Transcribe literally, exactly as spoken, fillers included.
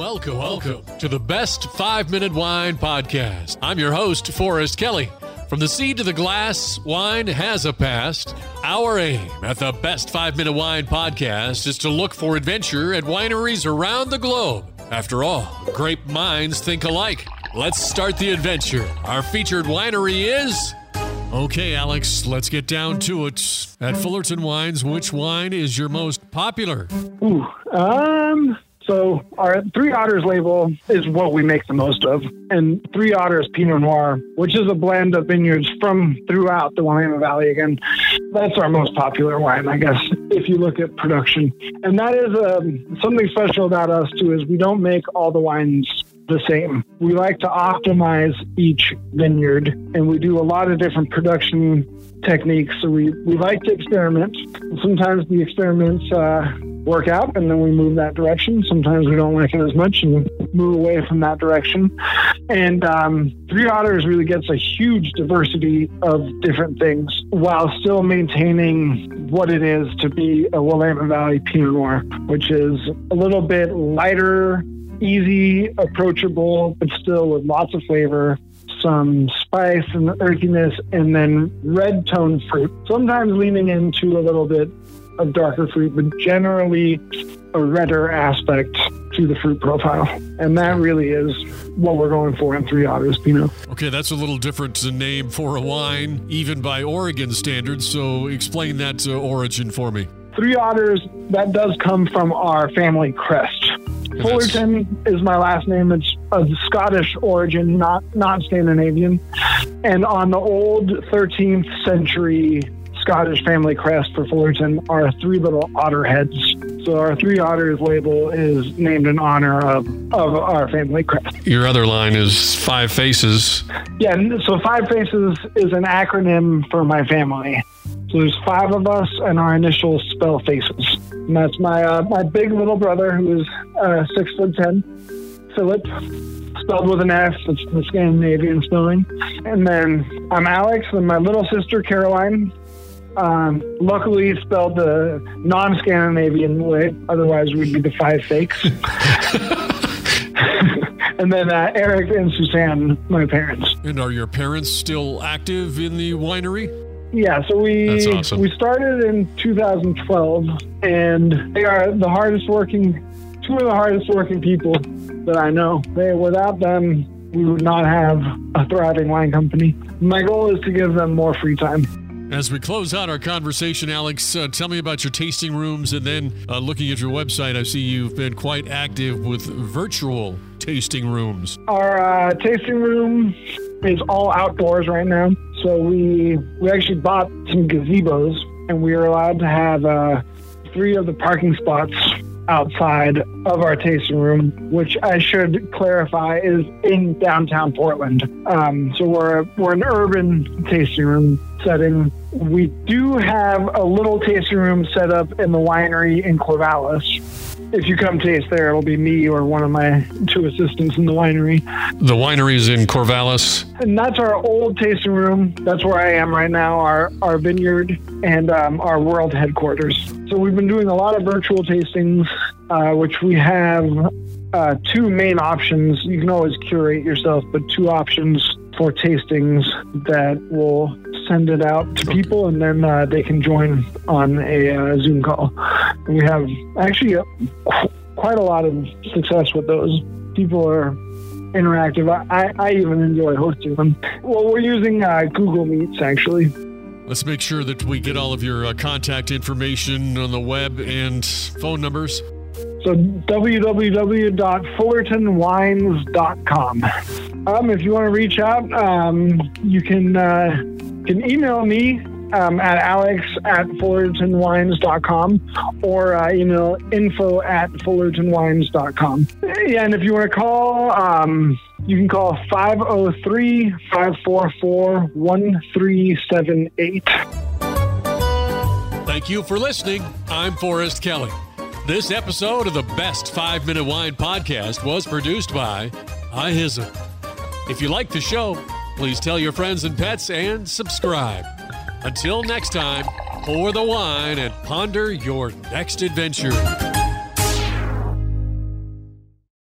Welcome, welcome to the Best Five Minute Wine Podcast. I'm your host, Forrest Kelly. From the seed to the glass, wine has a past. Our aim at the Best Five Minute Wine Podcast is to look for adventure at wineries around the globe. After all, great minds think alike. Let's start the adventure. Our featured winery is... Okay, Alex, let's get down to it. At Fullerton Wines, which wine is your most popular? Ooh, um, so our Three Otters label is what we make the most of. And Three Otters Pinot Noir, which is a blend of vineyards from throughout the Willamette Valley again. That's our most popular wine, I guess, if you look at production. And that is um, something special about us, too, is we don't make all the wines the same. We like to optimize each vineyard, and we do a lot of different production techniques. So we, we like to experiment. Sometimes the experiments uh, work out, and then we move that direction. Sometimes we don't like it as much and move away from that direction. And um, Three Otters really gets a huge diversity of different things while still maintaining what it is to be a Willamette Valley Pinot Noir, which is a little bit lighter, easy, approachable, but still with lots of flavor, some spice and earthiness, and then red toned fruit, sometimes leaning into a little bit of darker fruit, but generally a redder aspect to the fruit profile. And that really is what we're going for in Three Otters Pinot. Okay, that's a little different name for a wine, even by Oregon standards. So explain that uh, origin for me. Three Otters, that does come from our family crest. Fullerton is my last name. It's of Scottish origin, not, not Scandinavian. And on the old thirteenth century Scottish family crest for Fullerton are three little otter heads. So our Three Otters label is named in honor of, of our family crest. Your other line is Five Faces. Yeah, so Five Faces is an acronym for my family. So there's five of us, and our initials spell Faces. And that's my uh, my big little brother, who is uh, six foot ten, Philip, spelled with an F. It's the Scandinavian spelling. And then I'm Alex, and my little sister Caroline, um, luckily spelled the non-Scandinavian way. Otherwise, we'd be the Five Fakes. And then uh, Eric and Suzanne, my parents. And are your parents still active in the winery? Yeah, so we awesome. we started in two thousand twelve, and they are the hardest working, two of the hardest working people that I know. They, without them, we would not have a thriving wine company. My goal is to give them more free time. As we close out our conversation, Alex, uh, tell me about your tasting rooms, and then uh, looking at your website, I see you've been quite active with virtual tasting rooms. Our uh, tasting room is all outdoors right now. So we we actually bought some gazebos, and we are allowed to have uh, three of the parking spots outside of our tasting room, which I should clarify is in downtown Portland. Um, so we're we're an urban tasting room setting. We do have a little tasting room set up in the winery in Corvallis. If you come taste there, it'll be me or one of my two assistants in the winery. The winery is in Corvallis? And that's our old tasting room. That's where I am right now, our, our vineyard and um, our world headquarters. So we've been doing a lot of virtual tastings, uh, which we have uh, two main options. You can always curate yourself, but two options for tastings that will send it out to people, and then uh, they can join on a uh, Zoom call. And we have actually a, quite a lot of success with those. People are interactive. I, I even enjoy hosting them. Well, we're using uh, Google Meets, actually. Let's make sure that we get all of your uh, contact information on the web and phone numbers. So w w w dot fullerton wines dot com. Um, if you want to reach out, um, you can uh, can email me um, at alex at fullerton wines dot com or uh, email info at fullerton wines dot com. Yeah, and if you want to call, um, you can call five oh three, five four four, one three seven eight. Thank you for listening. I'm Forrest Kelly. This episode of the Best Five Minute Wine Podcast was produced by I Hizzle. If you like the show, please tell your friends and pets and subscribe. Until next time, pour the wine and ponder your next adventure.